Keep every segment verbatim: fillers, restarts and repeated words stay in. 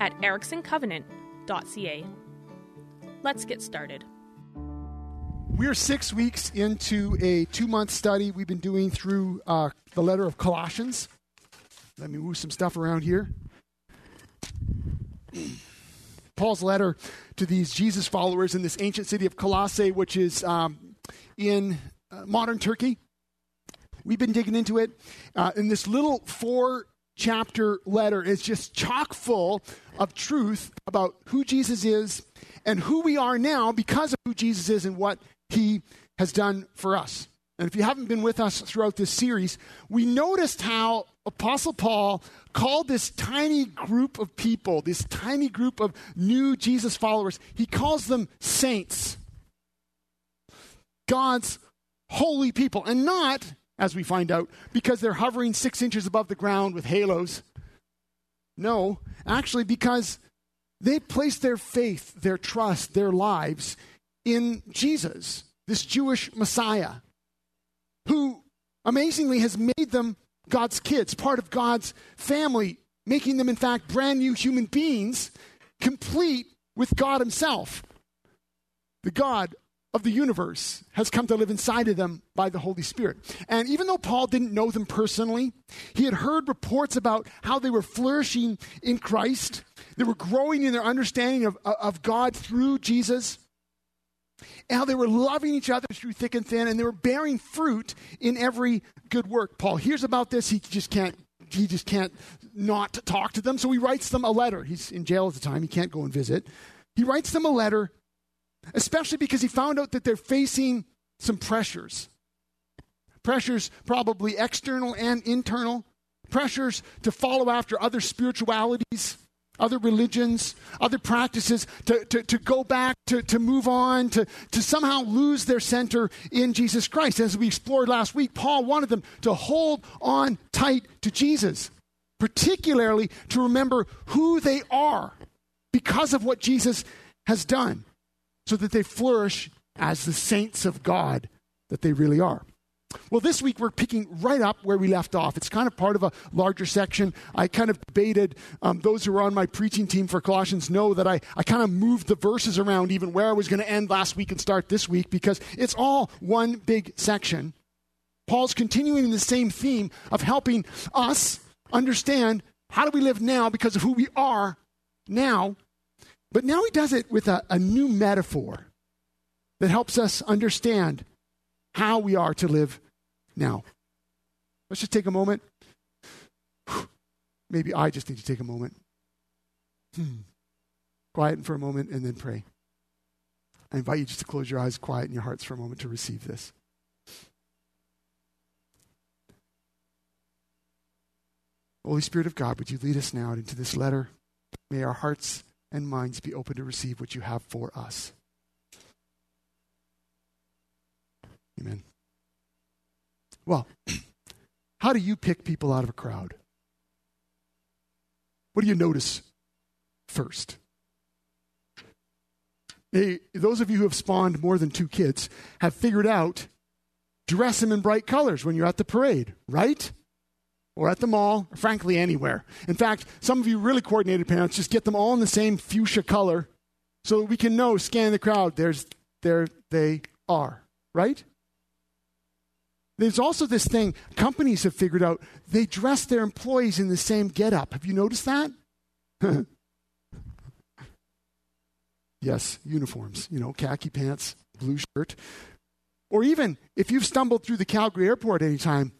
at erickson covenant dot c a. Let's get started. We're six weeks into a two-month study we've been doing through uh, the letter of Colossians. Let me move some stuff around here. Paul's letter to these Jesus followers in this ancient city of Colossae, which is um, in uh, modern Turkey. We've been digging into it. Uh, in this little four chapter letter is just chock full of truth about who Jesus is and who we are now because of who Jesus is and what he has done for us. And if you haven't been with us throughout this series, we noticed how Apostle Paul called this tiny group of people, this tiny group of new Jesus followers, he calls them saints, God's holy people, and not, as we find out, because they're hovering six inches above the ground with halos. No, actually because they placed their faith, their trust, their lives in Jesus, this Jewish Messiah, who amazingly has made them God's kids, part of God's family, making them in fact brand new human beings, complete with God himself. The God of the universe has come to live inside of them by the Holy Spirit. And even though Paul didn't know them personally, he had heard reports about how they were flourishing in Christ. They were growing in their understanding of, of God through Jesus, and how they were loving each other through thick and thin, and they were bearing fruit in every good work. Paul hears about this. He just can't, he just can't not talk to them. So he writes them a letter. He's in jail at the time. He can't go and visit. He writes them a letter, especially because he found out that they're facing some pressures. Pressures probably external and internal. Pressures to follow after other spiritualities, other religions, other practices, to, to, to go back, to, to move on, to, to somehow lose their center in Jesus Christ. As we explored last week, Paul wanted them to hold on tight to Jesus, particularly to remember who they are because of what Jesus has done, so that they flourish as the saints of God that they really are. Well, this week we're picking right up where we left off. It's kind of part of a larger section. I kind of debated, um, those who are on my preaching team for Colossians know that I, I kind of moved the verses around even where I was going to end last week and start this week, because it's all one big section. Paul's continuing in the same theme of helping us understand how do we live now because of who we are now. But now he does it with a, a new metaphor that helps us understand how we are to live now. Let's just take a moment. Maybe I just need to take a moment. Hmm. Quiet for a moment and then pray. I invite you just to close your eyes, quiet in your hearts for a moment to receive this. Holy Spirit of God, would you lead us now into this letter? May our hearts and minds be open to receive what you have for us. Amen. Well, how do you pick people out of a crowd? What do you notice first? Hey, those of you who have spawned more than two kids have figured out, dress them in bright colors when you're at the parade, right? Or at the mall, or frankly, anywhere. In fact, some of you really coordinated parents just get them all in the same fuchsia color so that we can know, scan the crowd, there's there they are, right? There's also this thing companies have figured out, they dress their employees in the same getup. Have you noticed that? Yes, uniforms, you know, khaki pants, blue shirt. Or even if you've stumbled through the Calgary airport anytime,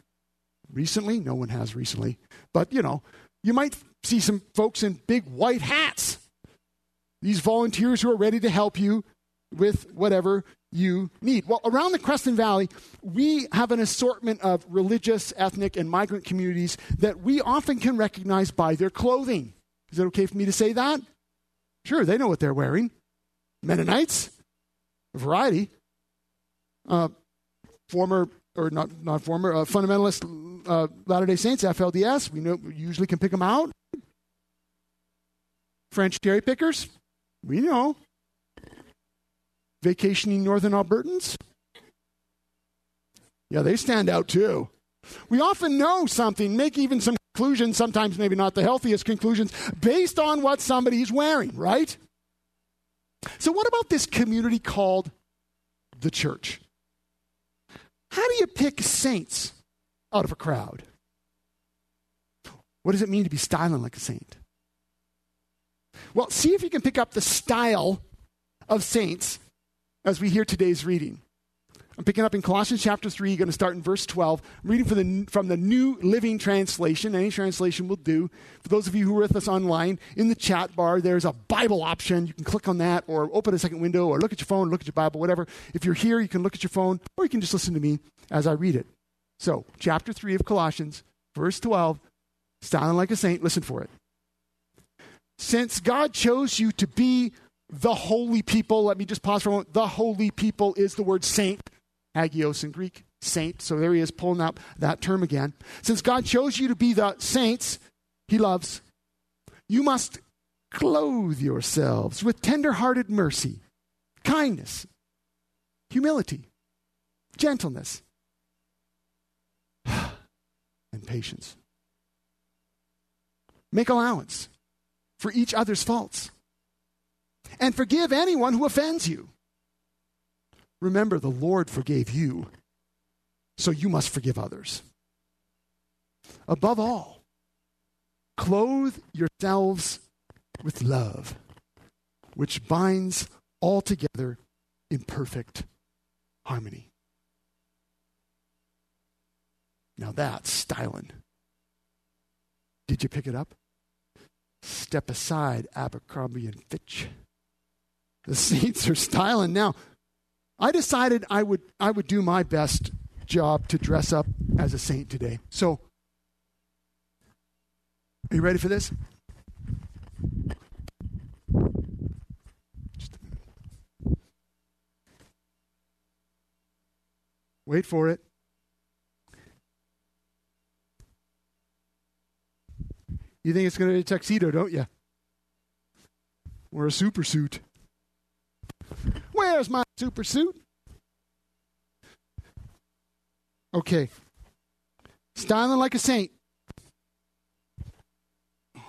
recently, no one has recently, but you know, you might see some folks in big white hats. These volunteers who are ready to help you with whatever you need. Well, around the Creston Valley, we have an assortment of religious, ethnic, and migrant communities that we often can recognize by their clothing. Is it okay for me to say that? Sure, they know what they're wearing. Mennonites, a variety. Uh, former, or not, not former, uh, fundamentalist uh, Latter-day Saints, F L D S. We know we usually can pick them out. French cherry pickers, we know. Vacationing Northern Albertans. Yeah, they stand out too. We often know something, make even some conclusions, sometimes maybe not the healthiest conclusions, based on what somebody's wearing, right? So what about this community called the church? How do you pick saints out of a crowd? What does it mean to be styling like a saint? Well, see if you can pick up the style of saints as we hear today's reading. I'm picking up in Colossians chapter three, going to start in verse twelve. I'm reading from the, from the New Living Translation. Any translation will do. For those of you who are with us online, in the chat bar, there's a Bible option. You can click on that or open a second window or look at your phone, look at your Bible, whatever. If you're here, you can look at your phone or you can just listen to me as I read it. So, chapter three of Colossians, verse twelve, styling like a saint. Listen for it. Since God chose you to be the holy people, let me just pause for a moment. The holy people is the word saint. Hagios in Greek, saint. So there he is pulling out that term again. Since God chose you to be the saints he loves, you must clothe yourselves with tender-hearted mercy, kindness, humility, gentleness, and patience. Make allowance for each other's faults and forgive anyone who offends you. Remember, the Lord forgave you, so you must forgive others. Above all, clothe yourselves with love, which binds all together in perfect harmony. Now that's styling. Did you pick it up? Step aside, Abercrombie and Fitch. The saints are styling now. I decided I would I would do my best job to dress up as a saint today. So, are you ready for this? Just a minute. Wait for it. You think it's going to be a tuxedo, don't you? Or a super suit. Where's my super suit? Okay. Styling like a saint. Oh,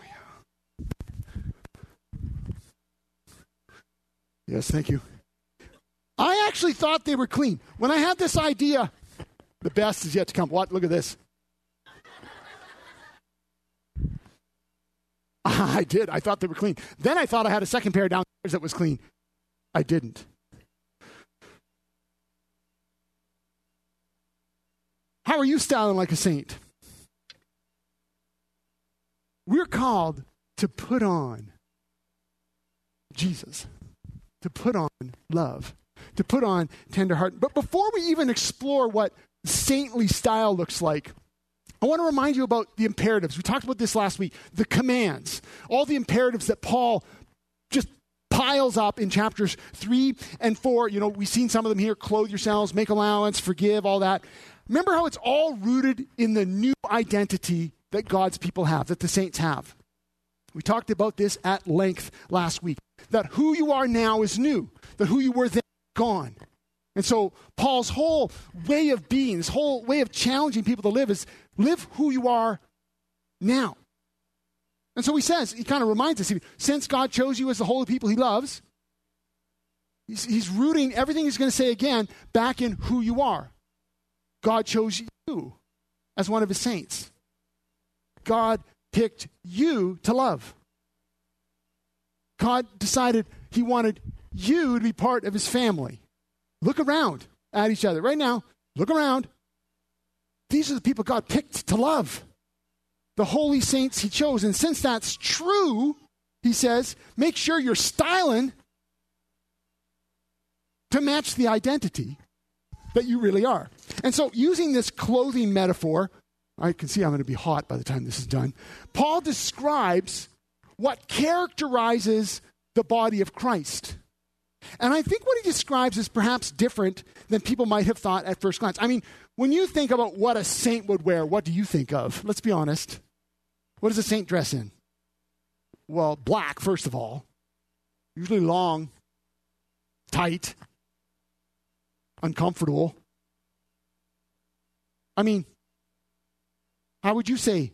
yeah. Yes, thank you. I actually thought they were clean. When I had this idea, the best is yet to come. What? Look at this. I did. I thought they were clean. Then I thought I had a second pair downstairs that was clean. I didn't. How are you styling like a saint? We're called to put on Jesus, to put on love, to put on tender heart. But before we even explore what saintly style looks like, I want to remind you about the imperatives. We talked about this last week, the commands, all the imperatives that Paul just piles up in chapters three and four. You know, we've seen some of them here. Clothe yourselves, make allowance, forgive, all that. Remember how it's all rooted in the new identity that God's people have, that the saints have. We talked about this at length last week, that who you are now is new, that who you were then is gone. And so Paul's whole way of being, his whole way of challenging people to live is live who you are now. And so he says, he kind of reminds us, since God chose you as the holy people he loves, he's, he's rooting everything he's going to say again back in who you are. God chose you as one of his saints. God picked you to love. God decided he wanted you to be part of his family. Look around at each other right now. Look around. These are the people God picked to love. The holy saints he chose. And since that's true, he says, make sure you're styling to match the identity that you really are. And so using this clothing metaphor, I can see I'm going to be hot by the time this is done. Paul describes what characterizes the body of Christ. And I think what he describes is perhaps different than people might have thought at first glance. I mean, when you think about what a saint would wear, what do you think of? Let's be honest. What does a saint dress in? Well, black, first of all. Usually long, tight, uncomfortable. I mean, how would you say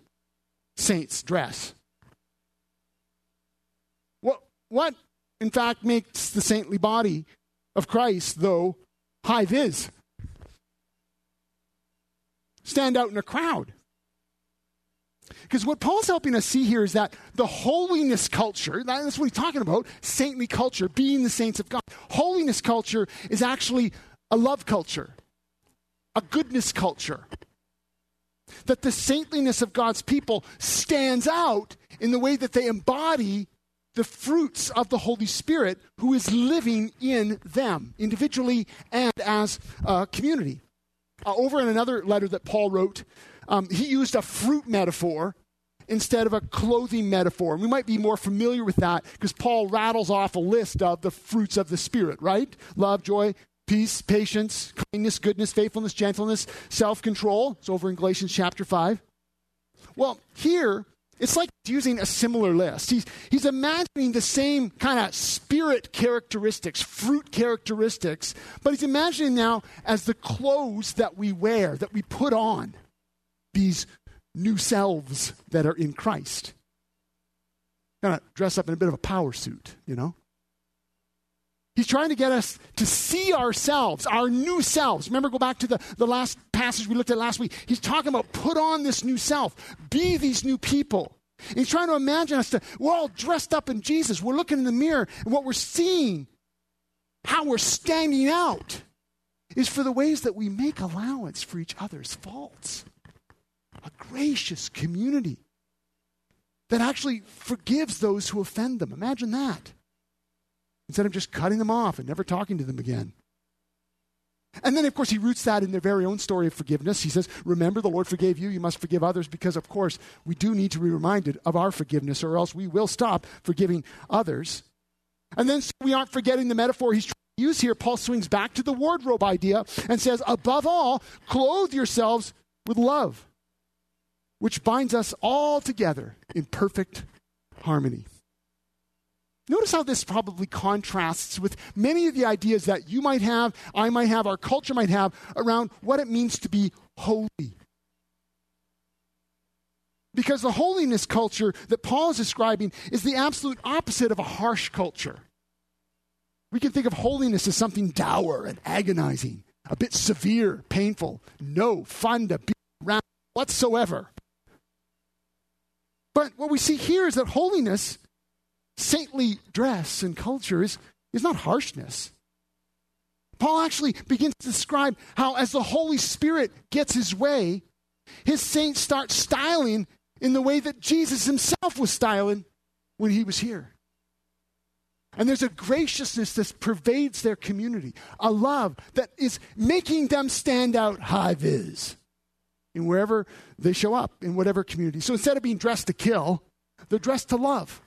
saints dress? What, what, in fact, makes the saintly body of Christ, though, high-vis? Stand out in a crowd. Because what Paul's helping us see here is that the holiness culture, that's what he's talking about, saintly culture, being the saints of God. Holiness culture is actually a love culture, a goodness culture. That the saintliness of God's people stands out in the way that they embody the fruits of the Holy Spirit who is living in them, individually and as a community. Uh, over in another letter that Paul wrote, Um, he used a fruit metaphor instead of a clothing metaphor. And we might be more familiar with that because Paul rattles off a list of the fruits of the Spirit, right? Love, joy, peace, patience, kindness, goodness, faithfulness, gentleness, self-control. It's over in Galatians chapter five. Well, here, it's like using a similar list. He's, he's imagining the same kind of spirit characteristics, fruit characteristics, but he's imagining now as the clothes that we wear, that we put on. These new selves that are in Christ. Kind of dress up in a bit of a power suit, you know? He's trying to get us to see ourselves, our new selves. Remember, go back to the, the last passage we looked at last week. He's talking about put on this new self. Be these new people. And he's trying to imagine us to, we're all dressed up in Jesus. We're looking in the mirror and what we're seeing, how we're standing out, is for the ways that we make allowance for each other's faults. A gracious community that actually forgives those who offend them. Imagine that. Instead of just cutting them off and never talking to them again. And then, of course, he roots that in their very own story of forgiveness. He says, remember, the Lord forgave you. You must forgive others because, of course, we do need to be reminded of our forgiveness or else we will stop forgiving others. And then so we aren't forgetting the metaphor he's trying to use here. Paul swings back to the wardrobe idea and says, above all, clothe yourselves with love, which binds us all together in perfect harmony. Notice how this probably contrasts with many of the ideas that you might have, I might have, our culture might have around what it means to be holy. Because the holiness culture that Paul is describing is the absolute opposite of a harsh culture. We can think of holiness as something dour and agonizing, a bit severe, painful, no fun to be around whatsoever. But what we see here is that holiness, saintly dress and culture is, is not harshness. Paul actually begins to describe how as the Holy Spirit gets his way, his saints start styling in the way that Jesus himself was styling when he was here. And there's a graciousness that pervades their community, a love that is making them stand out high-vis. In wherever they show up, in whatever community. So instead of being dressed to kill, they're dressed to love.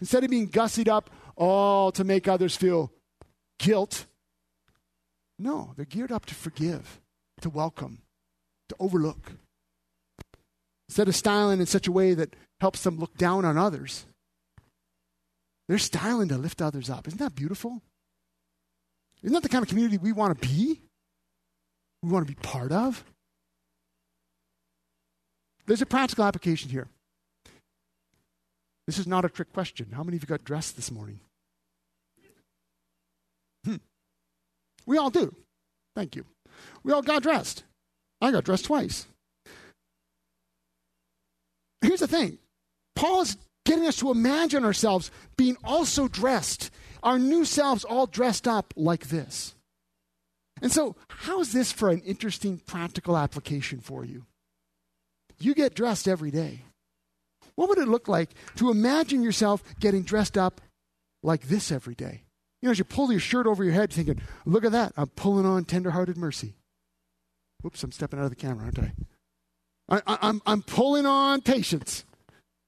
Instead of being gussied up, all to make others feel guilt, no, they're geared up to forgive, to welcome, to overlook. Instead of styling in such a way that helps them look down on others, they're styling to lift others up. Isn't that beautiful? Isn't that the kind of community we want to be? We want to be part of? There's a practical application here. This is not a trick question. How many of you got dressed this morning? Hmm. We all do. Thank you. We all got dressed. I got dressed twice. Here's the thing. Paul is getting us to imagine ourselves being also dressed, our new selves all dressed up like this. And so, how is this for an interesting practical application for you? You get dressed every day. What would it look like to imagine yourself getting dressed up like this every day? You know, as you pull your shirt over your head thinking, look at that, I'm pulling on tenderhearted mercy. Whoops, I'm stepping out of the camera, aren't I? I, I I'm, I'm pulling on patience.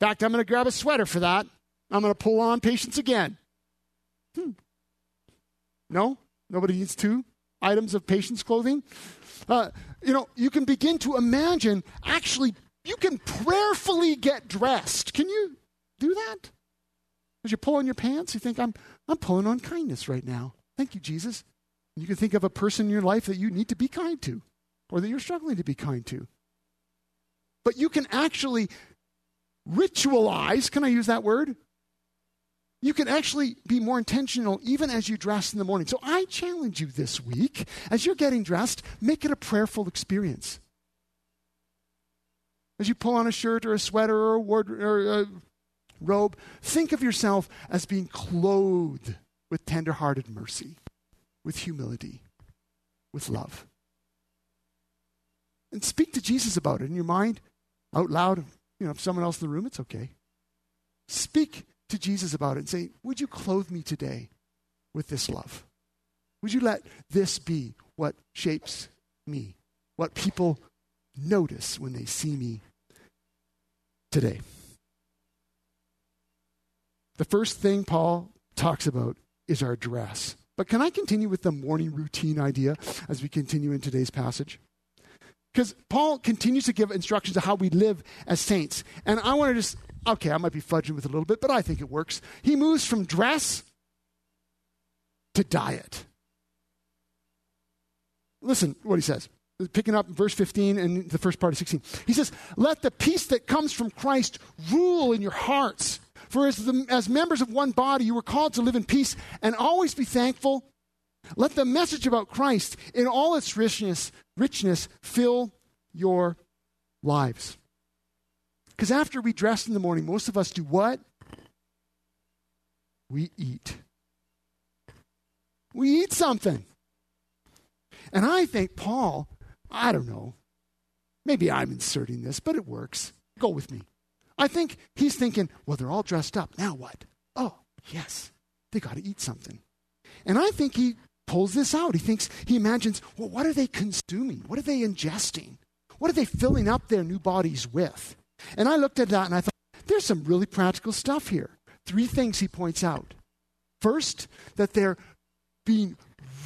In fact, I'm going to grab a sweater for that. I'm going to pull on patience again. Hmm. No? Nobody needs two items of patience clothing? Uh, you know, you can begin to imagine, actually, you can prayerfully get dressed. Can you do that? As you pull on your pants, you think, I'm I'm pulling on kindness right now. Thank you, Jesus. And you can think of a person in your life that you need to be kind to or that you're struggling to be kind to. But you can actually ritualize, can I use that word? You can actually be more intentional even as you dress in the morning. So I challenge you this week, as you're getting dressed, make it a prayerful experience. As you pull on a shirt or a sweater or a, ward- or a robe, think of yourself as being clothed with tender-hearted mercy, with humility, with love. And speak to Jesus about it in your mind, out loud. You know, if someone else in the room, it's okay. Speak to Jesus about it and say, would you clothe me today with this love? Would you let this be what shapes me, what people notice when they see me today? The first thing Paul talks about is our dress. But can I continue with the morning routine idea as we continue in today's passage? Because Paul continues to give instructions to how we live as saints. And I want to just, okay, I might be fudging with it a little bit, but I think it works. He moves from dress to diet. Listen what he says. Picking up verse fifteen and the first part of sixteen. He says, let the peace that comes from Christ rule in your hearts. For as, the, as members of one body, you were called to live in peace and always be thankful. Let the message about Christ in all its richness richness fill your lives. Because after we dress in the morning, most of us do what? We eat. We eat something. And I think Paul, I don't know, maybe I'm inserting this, but it works. Go with me. I think he's thinking, well, they're all dressed up. Now what? Oh, yes, they got to eat something. And I think he pulls this out. He thinks, he imagines, well, what are they consuming? What are they ingesting? What are they filling up their new bodies with? And I looked at that and I thought, there's some really practical stuff here. Three things he points out. First, that they're being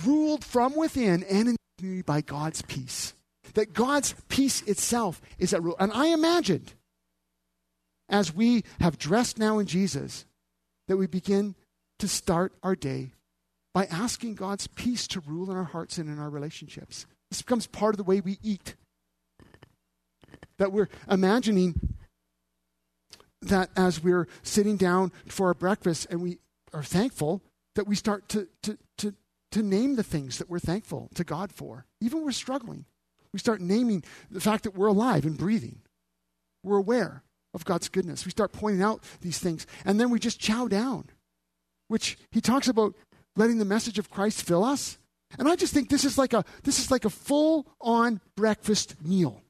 ruled from within and in the community by God's peace. That God's peace itself is at rule. And I imagined, as we have dressed now in Jesus, that we begin to start our day by asking God's peace to rule in our hearts and in our relationships. This becomes part of the way we eat. That we're imagining that as we're sitting down for our breakfast and we are thankful, that we start to to to to name the things that we're thankful to God for. Even when we're struggling, we start naming the fact that we're alive and breathing. We're aware of God's goodness. We start pointing out these things. And then we just chow down, which he talks about letting the message of Christ fill us. And I just think this is like a this is like a full-on breakfast meal.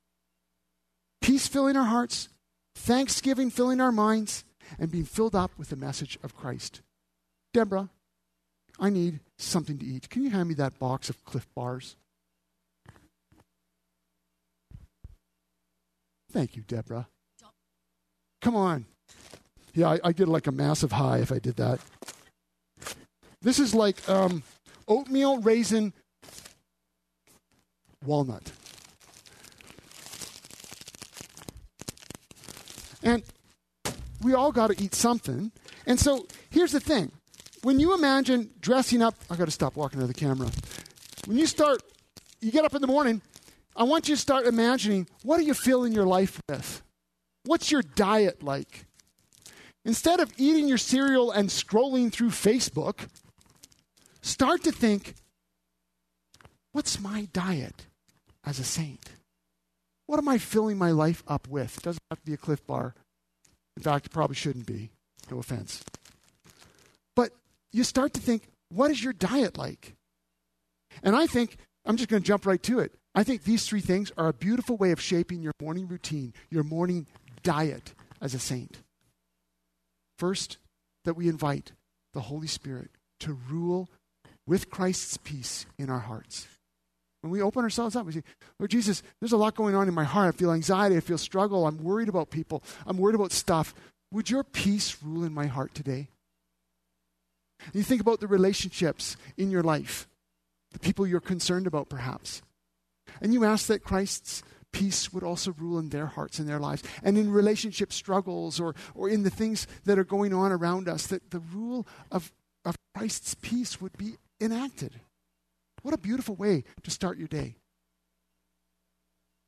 Peace filling our hearts, thanksgiving filling our minds, and being filled up with the message of Christ. Deborah, I need something to eat. Can you hand me that box of Clif Bars? Thank you, Deborah. Come on. Yeah, I, I get like a massive high if I did that. This is like um, oatmeal, raisin, walnut. And we all got to eat something. And so here's the thing. When you imagine dressing up, I got to stop walking to the camera. When you start, you get up in the morning, I want you to start imagining, what are you filling your life with? What's your diet like? Instead of eating your cereal and scrolling through Facebook, start to think, what's my diet as a saint? What am I filling my life up with? It doesn't have to be a Clif Bar. In fact, it probably shouldn't be. No offense. But you start to think, what is your diet like? And I think, I'm just going to jump right to it. I think these three things are a beautiful way of shaping your morning routine, your morning diet as a saint. First, that we invite the Holy Spirit to rule with Christ's peace in our hearts. When we open ourselves up, we say, Lord Jesus, there's a lot going on in my heart. I feel anxiety. I feel struggle. I'm worried about people. I'm worried about stuff. Would your peace rule in my heart today? You think about the relationships in your life, the people you're concerned about perhaps, and you ask that Christ's peace would also rule in their hearts and their lives, and in relationship struggles or or in the things that are going on around us, that the rule of, of Christ's peace would be enacted. What a beautiful way to start your day.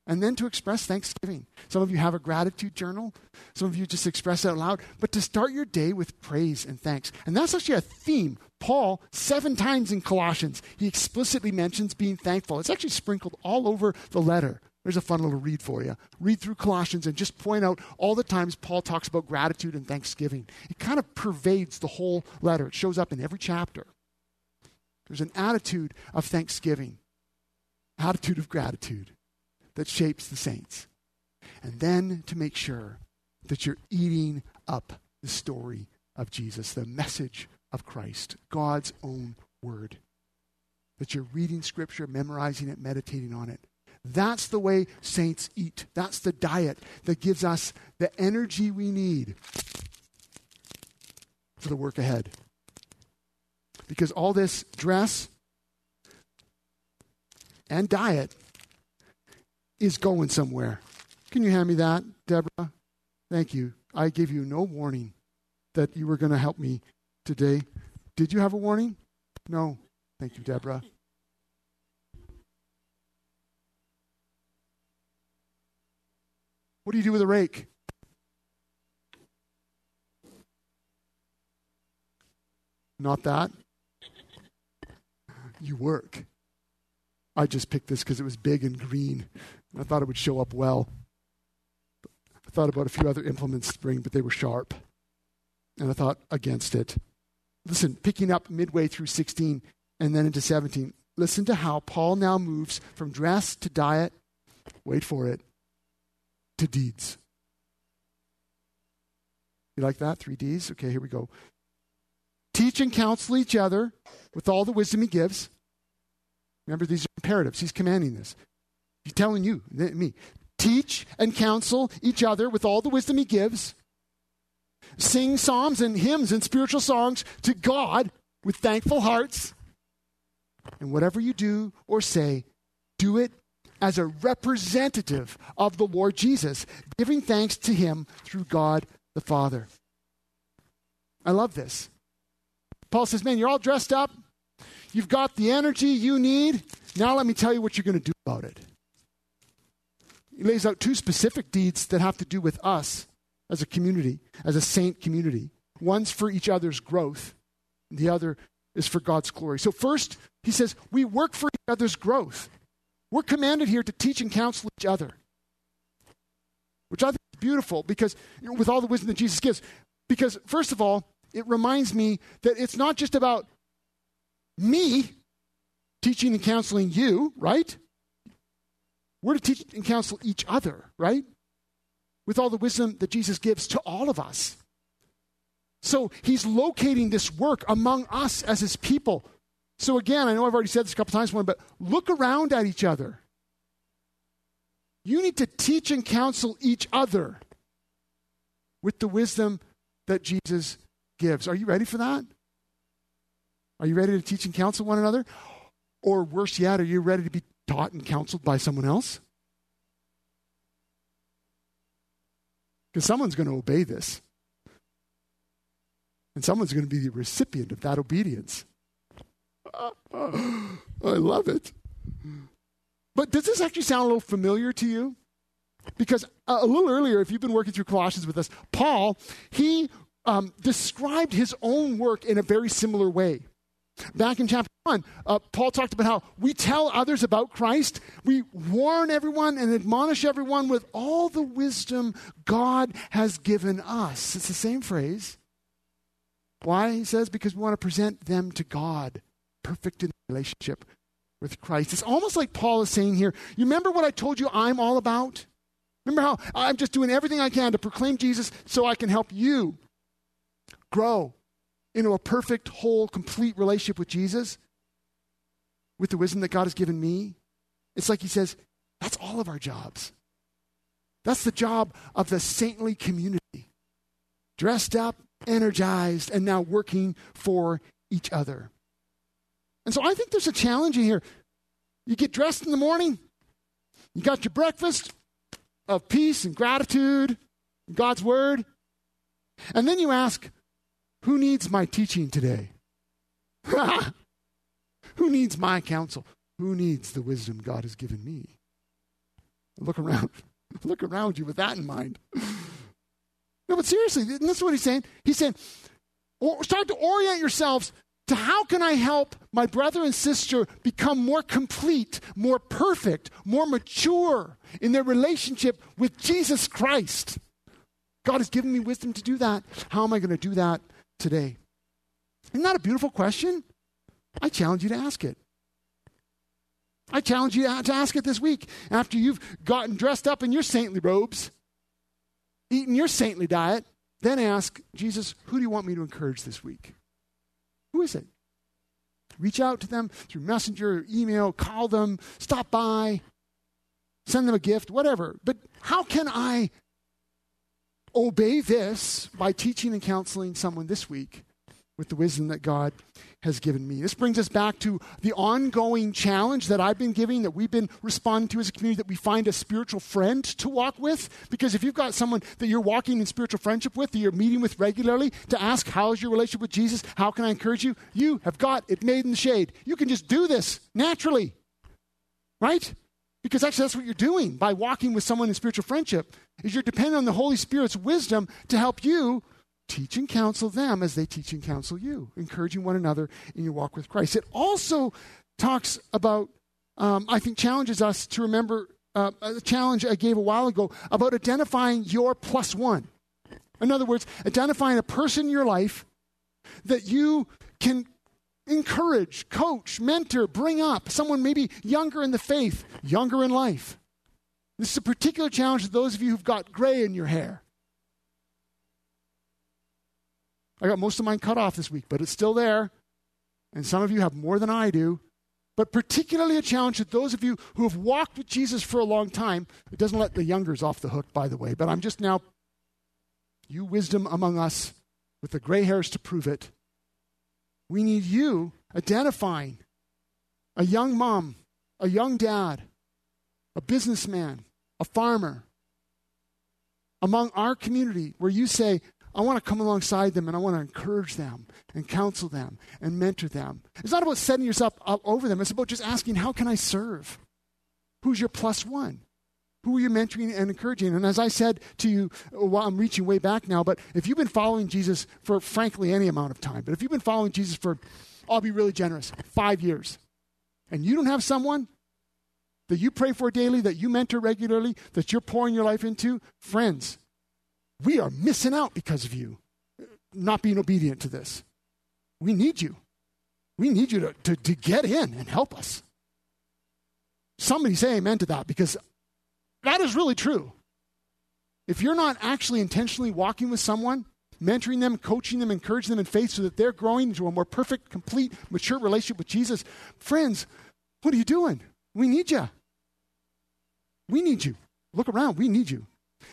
And then to express thanksgiving. Some of you have a gratitude journal. Some of you just express it out loud. But to start your day with praise and thanks. And that's actually a theme. Paul, seven times in Colossians, he explicitly mentions being thankful. It's actually sprinkled all over the letter. There's a fun little read for you. Read through Colossians and just point out all the times Paul talks about gratitude and thanksgiving. It kind of pervades the whole letter. It shows up in every chapter. There's an attitude of thanksgiving, attitude of gratitude that shapes the saints. And then to make sure that you're eating up the story of Jesus, the message of Christ, God's own word. That you're reading scripture, memorizing it, meditating on it. That's the way saints eat. That's the diet that gives us the energy we need for the work ahead. Because all this dress and diet is going somewhere. Can you hand me that, Deborah? Thank you. I gave you no warning that you were going to help me today. Did you have a warning? No. Thank you, Deborah. What do you do with a rake? Not that. You work. I just picked this because it was big and green. I thought it would show up well. I thought about a few other implements to bring, but they were sharp. And I thought against it. Listen, picking up midway through sixteen and then into seventeen, listen to how Paul now moves from dress to diet, wait for it, to deeds. You like that? Three Ds? Okay, here we go. Teach and counsel each other with all the wisdom he gives. Remember, these are imperatives. He's commanding this. He's telling you, me. Teach and counsel each other with all the wisdom he gives. Sing psalms and hymns and spiritual songs to God with thankful hearts. And whatever you do or say, do it as a representative of the Lord Jesus, giving thanks to him through God the Father. I love this. Paul says, man, you're all dressed up. You've got the energy you need. Now let me tell you what you're going to do about it. He lays out two specific deeds that have to do with us as a community, as a saint community. One's for each other's growth. The other is for God's glory. So first, he says, we work for each other's growth. We're commanded here to teach and counsel each other, which I think is beautiful because, you know, with all the wisdom that Jesus gives, because first of all, it reminds me that it's not just about me teaching and counseling you, right? We're to teach and counsel each other, right? With all the wisdom that Jesus gives to all of us. So he's locating this work among us as his people. So again, I know I've already said this a couple times, but look around at each other. You need to teach and counsel each other with the wisdom that Jesus gives. Are you ready for that? Are you ready to teach and counsel one another? Or worse yet, are you ready to be taught and counseled by someone else? Because someone's going to obey this. And someone's going to be the recipient of that obedience. I love it. But does this actually sound a little familiar to you? Because a little earlier, if you've been working through Colossians with us, Paul, he um, described his own work in a very similar way. Back in chapter one, uh, Paul talked about how we tell others about Christ, we warn everyone and admonish everyone with all the wisdom God has given us. It's the same phrase. Why? He says, because we want to present them to God, perfect in relationship with Christ. It's almost like Paul is saying here, you remember what I told you I'm all about? Remember how I'm just doing everything I can to proclaim Jesus so I can help you grow into a perfect, whole, complete relationship with Jesus, with the wisdom that God has given me? It's like he says, that's all of our jobs. That's the job of the saintly community. dressed up, energized, and now working for each other. And so I think there's a challenge in here. You get dressed in the morning, you got your breakfast of peace and gratitude, God's word, and then you ask, who needs my teaching today? Who needs my counsel? Who needs the wisdom God has given me? Look around. Look around you with that in mind. No, but seriously, that's what he's saying. He's saying, start to orient yourselves to how can I help my brother and sister become more complete, more perfect, more mature in their relationship with Jesus Christ? God has given me wisdom to do that. How am I going to do that today? Isn't that a beautiful question? I challenge you to ask it. I challenge you to ask it this week after you've gotten dressed up in your saintly robes, eaten your saintly diet, then ask, Jesus, who do you want me to encourage this week? Who is it? Reach out to them through messenger, email, call them, stop by, send them a gift, whatever. But how can I obey this by teaching and counseling someone this week with the wisdom that God has given me? This brings us back to the ongoing challenge that I've been giving, that we've been responding to as a community, that we find a spiritual friend to walk with. Because if you've got someone that you're walking in spiritual friendship with, that you're meeting with regularly to ask, how is your relationship with Jesus? How can I encourage you? You have got it made in the shade. You can just do this naturally, right? Because actually that's what you're doing by walking with someone in spiritual friendship, is you're dependent on the Holy Spirit's wisdom to help you teach and counsel them as they teach and counsel you, encouraging one another in your walk with Christ. It also talks about, um, I think, challenges us to remember uh, a challenge I gave a while ago about identifying your plus one. In other words, identifying a person in your life that you can encourage, coach, mentor, bring up, someone maybe younger in the faith, younger in life. This is a particular challenge to those of you who've got gray in your hair. I got most of mine cut off this week, but it's still there. And some of you have more than I do. But particularly a challenge to those of you who have walked with Jesus for a long time. It doesn't let the youngers off the hook, by the way. But I'm just now, you wisdom among us, with the gray hairs to prove it. We need you identifying a young mom, a young dad, a businessman, a farmer, among our community where you say, I want to come alongside them and I want to encourage them and counsel them and mentor them. It's not about setting yourself up over them. It's about just asking, how can I serve? Who's your plus one? Who are you mentoring and encouraging? And as I said to you, well, I'm reaching way back now, but if you've been following Jesus for, frankly, any amount of time, but if you've been following Jesus for, I'll be really generous, five years, and you don't have someone that you pray for daily, that you mentor regularly, that you're pouring your life into, friends, we are missing out because of you not being obedient to this. We need you. We need you to, to, to get in and help us. Somebody say amen to that, because that is really true. If you're not actually intentionally walking with someone, mentoring them, coaching them, encouraging them in faith so that they're growing into a more perfect, complete, mature relationship with Jesus, friends, what are you doing? We need you. We need you. Look around. We need you.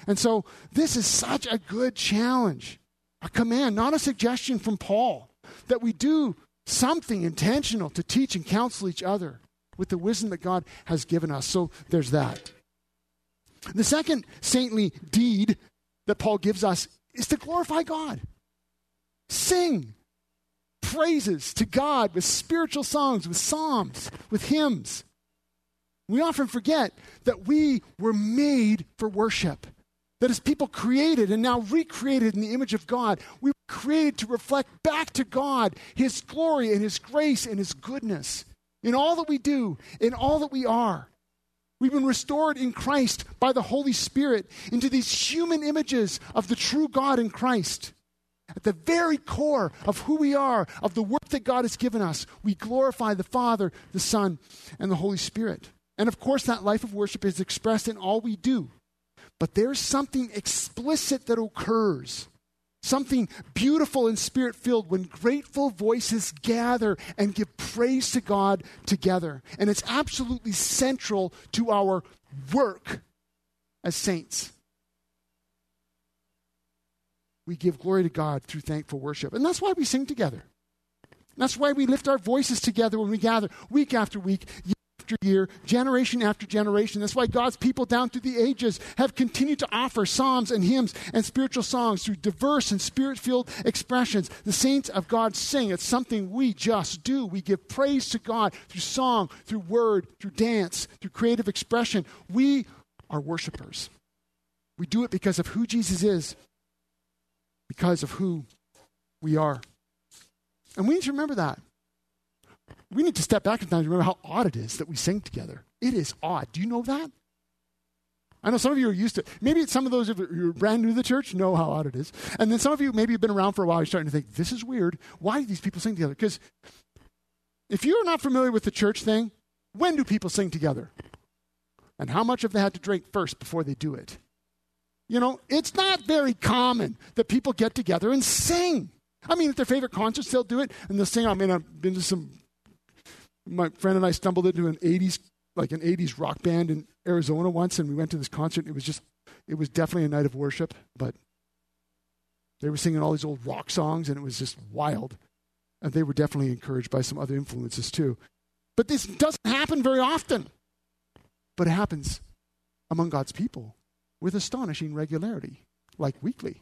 And so this is such a good challenge, a command, not a suggestion from Paul, that we do something intentional to teach and counsel each other with the wisdom that God has given us. So there's that. The second saintly deed that Paul gives us is to glorify God. Sing praises to God with spiritual songs, with psalms, with hymns. We often forget that we were made for worship. That as people created and now recreated in the image of God, we were created to reflect back to God his glory and his grace and his goodness in all that we do, in all that we are. We've been restored in Christ by the Holy Spirit into these human images of the true God in Christ. At the very core of who we are, of the work that God has given us, we glorify the Father, the Son, and the Holy Spirit. And of course, that life of worship is expressed in all we do. But there's something explicit that occurs, something beautiful and spirit-filled when grateful voices gather and give praise to God together. And it's absolutely central to our work as saints. we give glory to God through thankful worship. And that's why we sing together. That's why we lift our voices together when we gather week after week, year after year, generation after generation. That's why God's people down through the ages have continued to offer psalms and hymns and spiritual songs through diverse and spirit-filled expressions. The saints of God sing. It's something we just do. We give praise to God through song, through word, through dance, through creative expression. We are worshipers. We do it because of who Jesus is, because of who we are. And we need to remember that. We need to step back sometimes and remember how odd it is that we sing together. It is odd. Do you know that? I know some of you are used to it. Maybe some of those of you who are brand new to the church know how odd it is. And then some of you maybe have been around for a while. You're starting to think, this is weird. Why do these people sing together? Because if you're not familiar with the church thing, when do people sing together? And how much have they had to drink first before they do it? You know, it's not very common that people get together and sing. I mean, at their favorite concerts, they'll do it, and they'll sing. I mean, I've been to some, my friend and I stumbled into an eighties, like an eighties rock band in Arizona once, and we went to this concert, and it was just, it was definitely a night of worship, but they were singing all these old rock songs, and it was just wild. And they were definitely encouraged by some other influences, too. But this doesn't happen very often. But it happens among God's people with astonishing regularity, like weekly.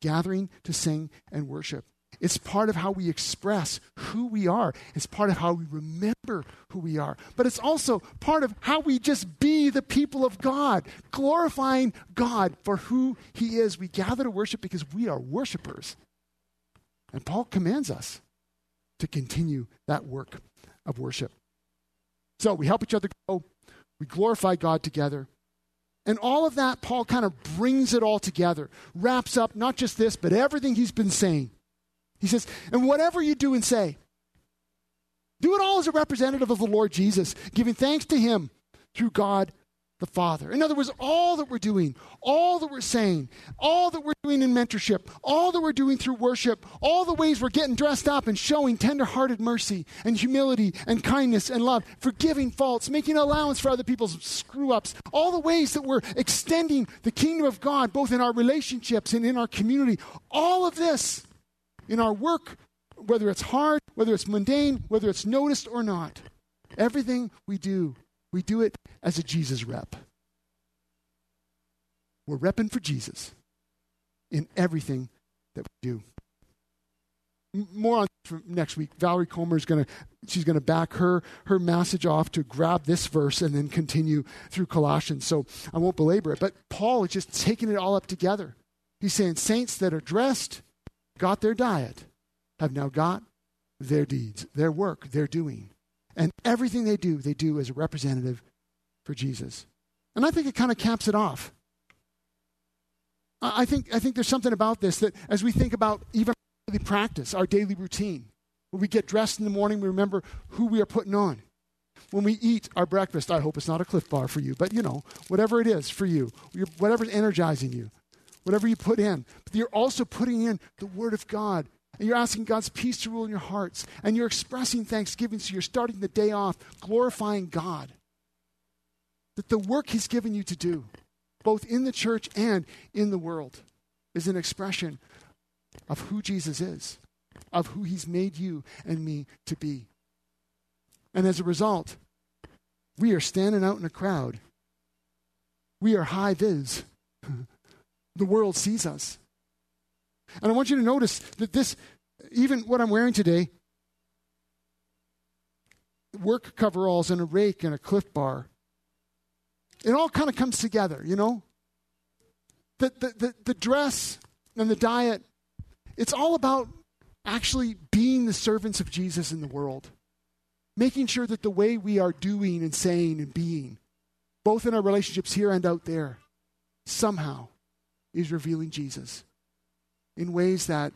Gathering to sing and worship. It's part of how we express who we are. It's part of how we remember who we are. But it's also part of how we just be the people of God, glorifying God for who he is. We gather to worship because we are worshipers. And Paul commands us to continue that work of worship. So we help each other grow. We glorify God together. And all of that, Paul kind of brings it all together, wraps up not just this, but everything he's been saying. He says, and whatever you do and say, do it all as a representative of the Lord Jesus, giving thanks to him through God the Father. In other words, all that we're doing, all that we're saying, all that we're doing in mentorship, all that we're doing through worship, all the ways we're getting dressed up and showing tender-hearted mercy and humility and kindness and love, forgiving faults, making allowance for other people's screw-ups, all the ways that we're extending the kingdom of God, both in our relationships and in our community, all of this in our work, whether it's hard, whether it's mundane, whether it's noticed or not, everything we do, we do it as a Jesus rep. We're repping for Jesus in everything that we do. M- more on from next week. Valerie Comer is going to, she's going to back her, her message off to grab this verse and then continue through Colossians. So I won't belabor it, but Paul is just taking it all up together. He's saying saints that are dressed, got their diet, have now got their deeds, their work, their doing. And everything they do, they do as a representative for Jesus. And I think it kind of caps it off. I think I think there's something about this that as we think about even our daily practice, our daily routine, when we get dressed in the morning, we remember who we are putting on. When we eat our breakfast, I hope it's not a Clif Bar for you, but you know, whatever it is for you, whatever's energizing you, whatever you put in, but you're also putting in the Word of God. And you're asking God's peace to rule in your hearts. And you're expressing thanksgiving, so you're starting the day off glorifying God. That the work he's given you to do, both in the church and in the world, is an expression of who Jesus is, of who he's made you and me to be. And as a result, we are standing out in a crowd. We are high viz. The world sees us. And I want you to notice that this, even what I'm wearing today, work coveralls and a rake and a Clif Bar, it all kind of comes together, you know? The, the, the, the dress and the diet, it's all about actually being the servants of Jesus in the world, making sure that the way we are doing and saying and being, both in our relationships here and out there, somehow is revealing Jesus in ways that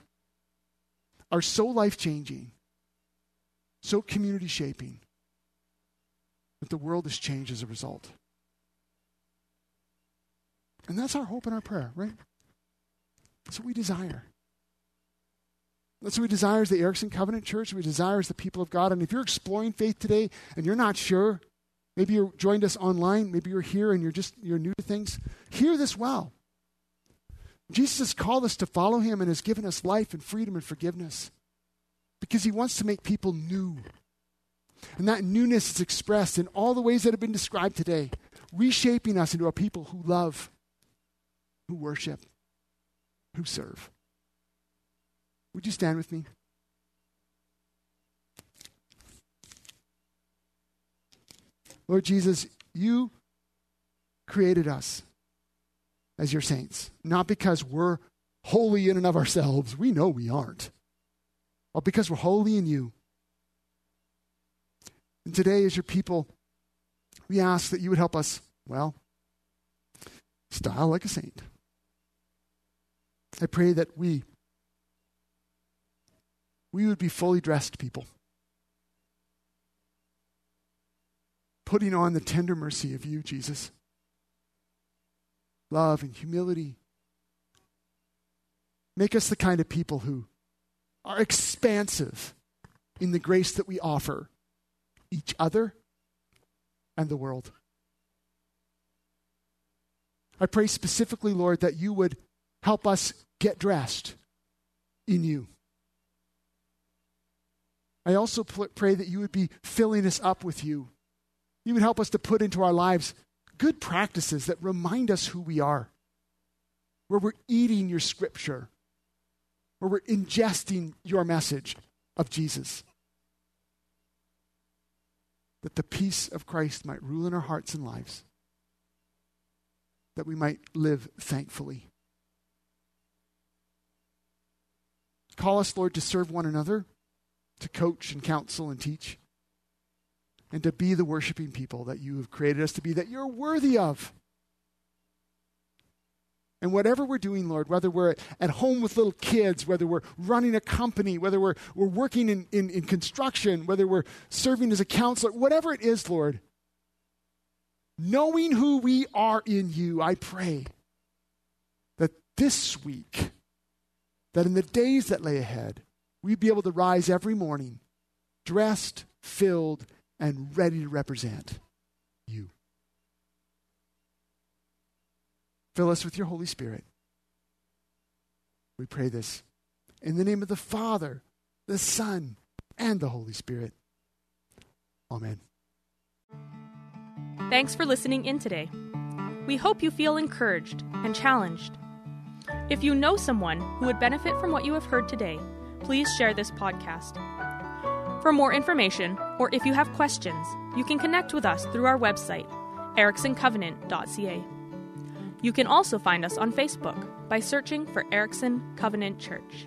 are so life-changing, so community-shaping, that the world is changed as a result. And that's our hope and our prayer, right? That's what we desire. That's what we desire as the Erickson Covenant Church. We desire as the people of God. And if you're exploring faith today and you're not sure, maybe you joined us online, maybe you're here and you're just you're new to things, hear this well. Jesus has called us to follow him and has given us life and freedom and forgiveness because he wants to make people new. And that newness is expressed in all the ways that have been described today, reshaping us into a people who love, who worship, who serve. Would you stand with me? Lord Jesus, you created us as your saints, not because we're holy in and of ourselves. We know we aren't. But because we're holy in you. And today, as your people, we ask that you would help us, well, style like a saint. I pray that we, we would be fully dressed people, putting on the tender mercy of you, Jesus. Love and humility. Make us the kind of people who are expansive in the grace that we offer each other and the world. I pray specifically, Lord, that you would help us get dressed in you. I also pray that you would be filling us up with you. You would help us to put into our lives good practices that remind us who we are, where we're eating your scripture, where we're ingesting your message of Jesus, that the peace of Christ might rule in our hearts and lives, that we might live thankfully. Call us, Lord, to serve one another, to coach and counsel and teach, and to be the worshiping people that you have created us to be, that you're worthy of. And whatever we're doing, Lord, whether we're at home with little kids, whether we're running a company, whether we're we're working in, in, in construction, whether we're serving as a counselor, whatever it is, Lord, knowing who we are in you, I pray that this week, that in the days that lay ahead, we'd be able to rise every morning, dressed, filled, and ready to represent you. Fill us with your Holy Spirit. We pray this in the name of the Father, the Son, and the Holy Spirit. Amen. Thanks for listening in today. We hope you feel encouraged and challenged. If you know someone who would benefit from what you have heard today, please share this podcast. For more information, or if you have questions, you can connect with us through our website, erickson covenant dot c a. You can also find us on Facebook by searching for Erickson Covenant Church.